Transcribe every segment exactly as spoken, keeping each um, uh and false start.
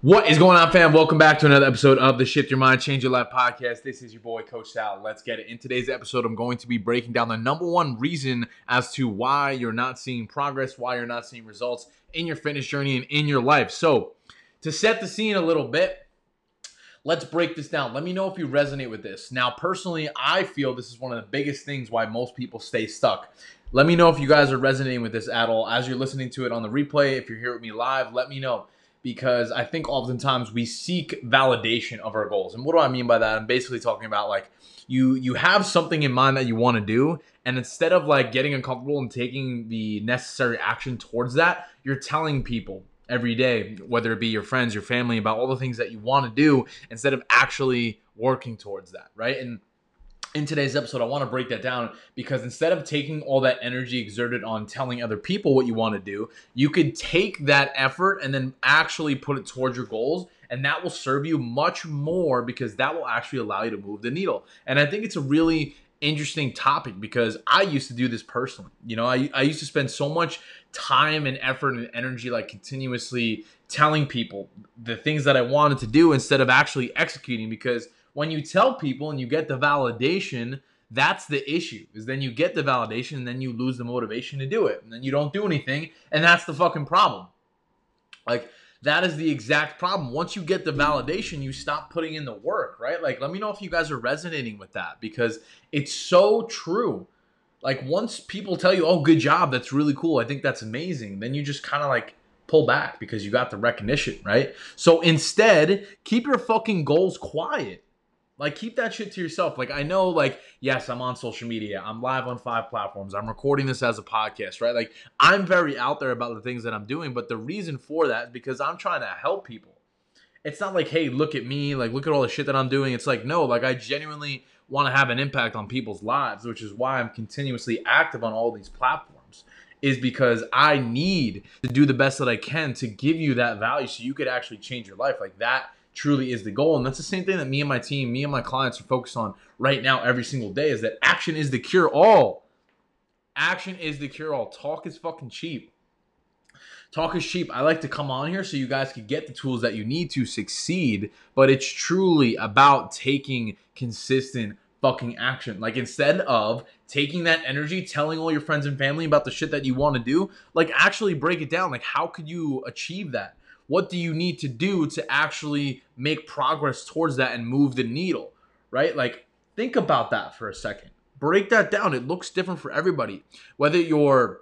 What is going on, fam? Welcome back to another episode of the Shift Your Mind, Change Your Life podcast. This is your boy, Coach Sal. Let's get it. In today's episode, I'm going to be breaking down the number one reason as to why you're not seeing progress, why you're not seeing results in your fitness journey and in your life. So to set the scene a little bit, let's break this down. Let me know if you resonate with this. Now, personally, I feel this is one of the biggest things why most people stay stuck. Let me know if you guys are resonating with this at all. As you're listening to it on the replay, if you're here with me live, let me know. Because I think oftentimes we seek validation of our goals. And what do I mean by that? I'm basically talking about like you you have something in mind that you want to do, and instead of like getting uncomfortable and taking the necessary action towards that, you're telling people every day, whether it be your friends, your family, about all the things that you want to do instead of actually working towards that, right? And in today's episode, I want to break that down because instead of taking all that energy exerted on telling other people what you want to do, you could take that effort and then actually put it towards your goals, and that will serve you much more because that will actually allow you to move the needle. And I think it's a really interesting topic because I used to do this personally. You know, I, I used to spend so much time and effort and energy like continuously telling people the things that I wanted to do instead of actually executing, because when you tell people and you get the validation, that's the issue, is then you get the validation and then you lose the motivation to do it. And then you don't do anything, and that's the fucking problem. Like, that is the exact problem. Once you get the validation, you stop putting in the work, right? Like, let me know if you guys are resonating with that because it's so true. Like, once people tell you, oh, good job, that's really cool, I think that's amazing, then you just kind of like pull back because you got the recognition, right? So instead, keep your fucking goals quiet. Like, keep that shit to yourself. Like, I know, like, yes, I'm on social media. I'm live on five platforms. I'm recording this as a podcast, right? Like, I'm very out there about the things that I'm doing, but the reason for that is because I'm trying to help people. It's not like, hey, look at me. Like, look at all the shit that I'm doing. It's like, no, like, I genuinely want to have an impact on people's lives, which is why I'm continuously active on all these platforms, is because I need to do the best that I can to give you that value so you could actually change your life. Like, that truly is the goal. And that's the same thing that me and my team, me and my clients are focused on right now every single day, is that action is the cure all. Action is the cure all. Talk is fucking cheap. Talk is cheap. I like to come on here so you guys can get the tools that you need to succeed, but it's truly about taking consistent fucking action. Like, instead of taking that energy, telling all your friends and family about the shit that you want to do, like, actually break it down. Like, how could you achieve that? What do you need to do to actually make progress towards that and move the needle, right? Like, think about that for a second. Break that down. It looks different for everybody. Whether you're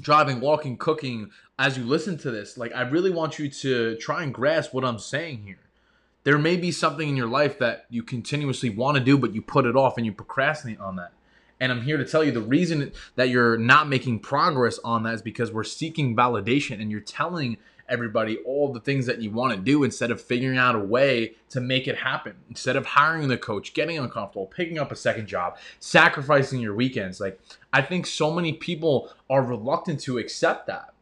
driving, walking, cooking, as you listen to this, like, I really want you to try and grasp what I'm saying here. There may be something in your life that you continuously want to do, but you put it off and you procrastinate on that. And I'm here to tell you the reason that you're not making progress on that is because we're seeking validation and you're telling everybody all the things that you want to do instead of figuring out a way to make it happen, instead of hiring the coach, getting uncomfortable, picking up a second job, sacrificing your weekends. Like, I think so many people are reluctant to accept that.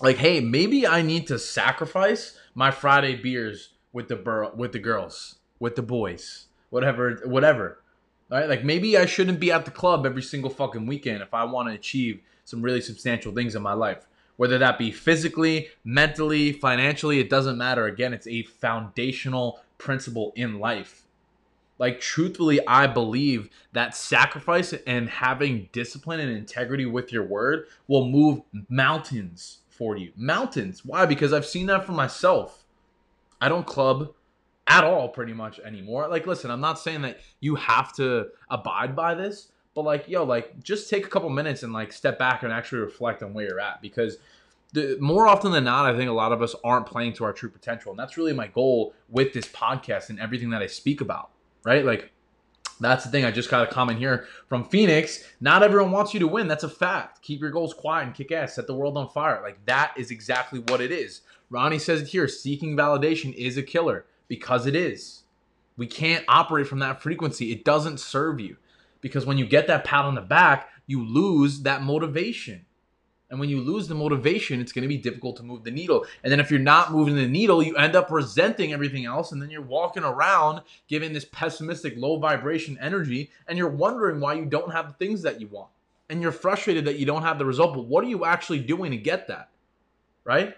Like, hey, maybe I need to sacrifice my Friday beers with the bur- with the girls, with the boys, whatever, whatever. All right? Like, maybe I shouldn't be at the club every single fucking weekend if I want to achieve some really substantial things in my life. Whether that be physically, mentally, financially, it doesn't matter. Again, it's a foundational principle in life. Like, truthfully, I believe that sacrifice and having discipline and integrity with your word will move mountains for you. Mountains. Why? Because I've seen that for myself. I don't club at all pretty much anymore. Like, listen, I'm not saying that you have to abide by this. But like, yo, like, just take a couple minutes and like step back and actually reflect on where you're at, because the, more often than not, I think a lot of us aren't playing to our true potential. And that's really my goal with this podcast and everything that I speak about, right? Like, that's the thing. I just got a comment here from Phoenix. Not everyone wants you to win. That's a fact. Keep your goals quiet and kick ass. Set the world on fire. Like, that is exactly what it is. Ronnie says it here. Seeking validation is a killer, because it is. We can't operate from that frequency. It doesn't serve you. because when you get that pat on the back, you lose that motivation. And when you lose the motivation, it's going to be difficult to move the needle. And then if you're not moving the needle, you end up resenting everything else. And then you're walking around giving this pessimistic, low vibration energy. And you're wondering why you don't have the things that you want. And you're frustrated that you don't have the result. But what are you actually doing to get that? Right?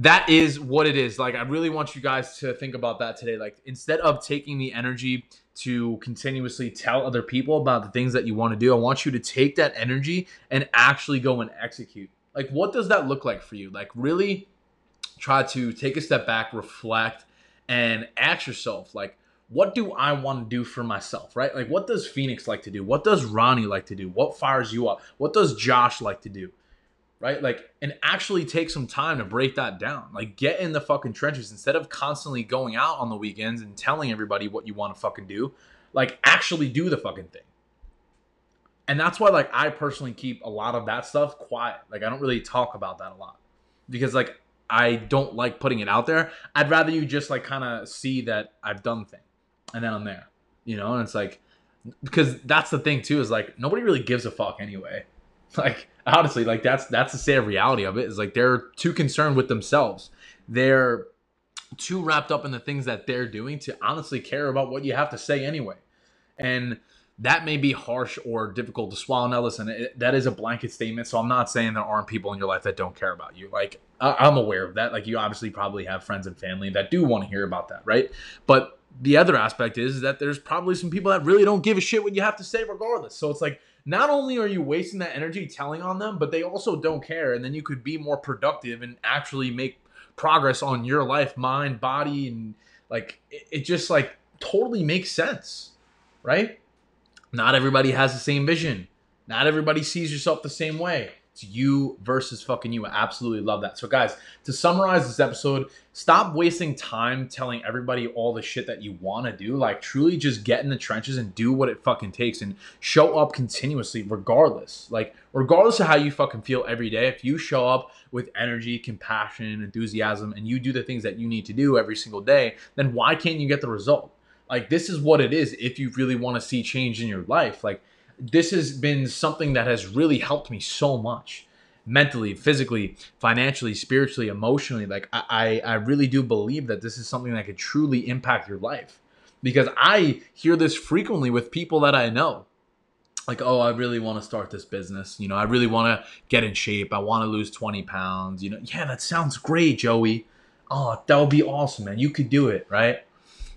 That is what it is. Like, I really want you guys to think about that today. Like, instead of taking the energy to continuously tell other people about the things that you want to do, I want you to take that energy and actually go and execute. Like, what does that look like for you? Like, really try to take a step back, reflect, and ask yourself, like, what do I want to do for myself, right? Like, what does Phoenix like to do? What does Ronnie like to do? What fires you up? What does Josh like to do? Right? Like, and actually take some time to break that down. Like, get in the fucking trenches instead of constantly going out on the weekends and telling everybody what you want to fucking do. Like, actually do the fucking thing. And that's why, like, I personally keep a lot of that stuff quiet. Like, I don't really talk about that a lot because, like, I don't like putting it out there. I'd rather you just, like, kind of see that I've done things and then I'm there, you know? And it's like, because that's the thing too, is like, nobody really gives a fuck anyway. Like, honestly, like that's that's the sad reality of it, is like they're too concerned with themselves. They're too wrapped up in the things that they're doing to honestly care about what you have to say anyway. And that may be harsh or difficult to swallow. Now, listen, it, that is a blanket statement. So I'm not saying there aren't people in your life that don't care about you. Like, I, I'm aware of that. Like, you obviously probably have friends and family that do want to hear about that, right? But the other aspect is that there's probably some people that really don't give a shit what you have to say regardless. So it's like, not only are you wasting that energy telling on them, but they also don't care. And then you could be more productive and actually make progress on your life, mind, body. And like, it just like totally makes sense, right? Not everybody has the same vision. Not everybody sees yourself the same way. It's you versus fucking you. I absolutely love that. So guys, to summarize this episode, stop wasting time telling everybody all the shit that you want to do. Like, truly just get in the trenches and do what it fucking takes and show up continuously regardless. Like, regardless of how you fucking feel every day, if you show up with energy, compassion, enthusiasm, and you do the things that you need to do every single day, then why can't you get the result? Like, this is what it is if you really want to see change in your life. Like, this has been something that has really helped me so much. Mentally, physically, financially, spiritually, emotionally. Like, I, I really do believe that this is something that could truly impact your life. Because I hear this frequently with people that I know. Like, oh, I really want to start this business. You know, I really want to get in shape. I want to lose twenty pounds. You know, yeah, that sounds great, Joey. Oh, that would be awesome, man. You could do it, right?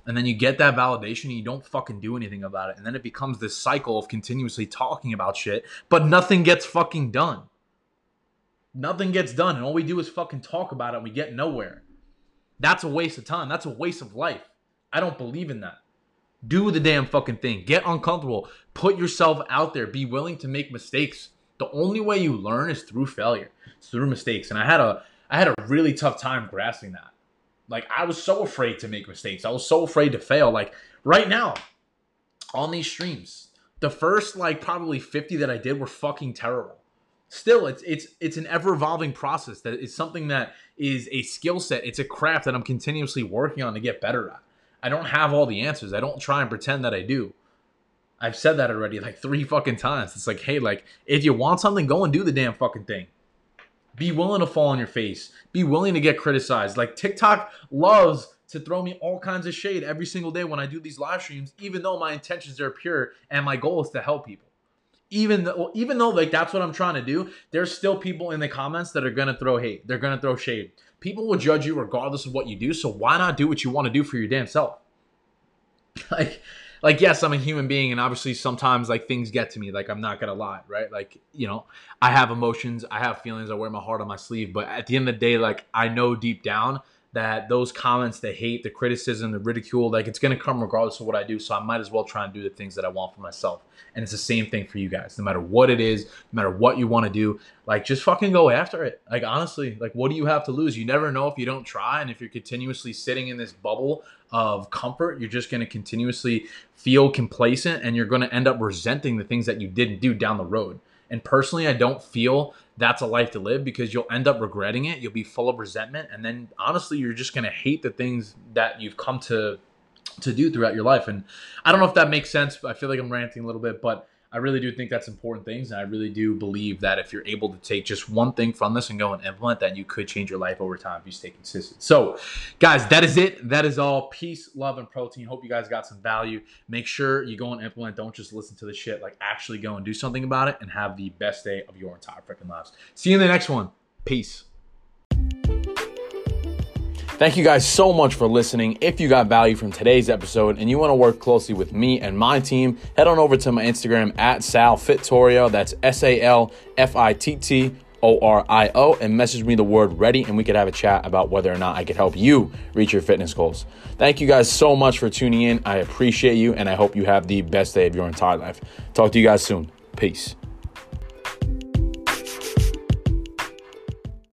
And then you get that validation and you don't fucking do anything about it. And then it becomes this cycle of continuously talking about shit, but nothing gets fucking done. Nothing gets done. And all we do is fucking talk about it and we get nowhere. That's a waste of time. That's a waste of life. I don't believe in that. Do the damn fucking thing. Get uncomfortable. Put yourself out there. Be willing to make mistakes. The only way you learn is through failure. It's through mistakes. And I had a, I had a really tough time grasping that. Like, I was so afraid to make mistakes. I was so afraid to fail. Like, right now, on these streams, the first, like, probably fifty that I did were fucking terrible. Still, it's it's it's an ever-evolving process. That is something that is a skill set. It's a craft that I'm continuously working on to get better at. I don't have all the answers. I don't try and pretend that I do. I've said that already, like, three fucking times. It's like, hey, like, if you want something, go and do the damn fucking thing. Be willing to fall on your face. Be willing to get criticized. Like, TikTok loves to throw me all kinds of shade every single day when I do these live streams, even though my intentions are pure and my goal is to help people. Even though, even though like that's what I'm trying to do, there's still people in the comments that are going to throw hate. They're going to throw shade. People will judge you regardless of what you do, so why not do what you want to do for your damn self? Like... Like, yes, I'm a human being, and obviously sometimes, like, things get to me. Like, I'm not going to lie, right? Like, you know, I have emotions. I have feelings. I wear my heart on my sleeve. But at the end of the day, like, I know deep down that those comments, the hate, the criticism, the ridicule, like, it's going to come regardless of what I do. So I might as well try and do the things that I want for myself. And it's the same thing for you guys. No matter what it is, no matter what you want to do, like, just fucking go after it. Like, honestly, like, what do you have to lose? You never know if you don't try. And if you're continuously sitting in this bubble of comfort, you're just going to continuously feel complacent and you're going to end up resenting the things that you didn't do down the road. And personally, I don't feel that's a life to live because you'll end up regretting it. You'll be full of resentment. And then honestly, you're just going to hate the things that you've come to to do throughout your life. And I don't know if that makes sense, but I feel like I'm ranting a little bit, but I really do think that's important things. And I really do believe that if you're able to take just one thing from this and go and implement that, you could change your life over time if you stay consistent. So guys, that is it. That is all. Peace, love, and protein. Hope you guys got some value. Make sure you go and implement. Don't just listen to this shit. Like, actually go and do something about it, and have the best day of your entire freaking lives. See you in the next one. Peace. Thank you guys so much for listening. If you got value from today's episode and you want to work closely with me and my team, head on over to my Instagram at SalFittorio. That's S A L F I T T O R I O, and message me the word ready, and we could have a chat about whether or not I could help you reach your fitness goals. Thank you guys so much for tuning in. I appreciate you, and I hope you have the best day of your entire life. Talk to you guys soon. Peace.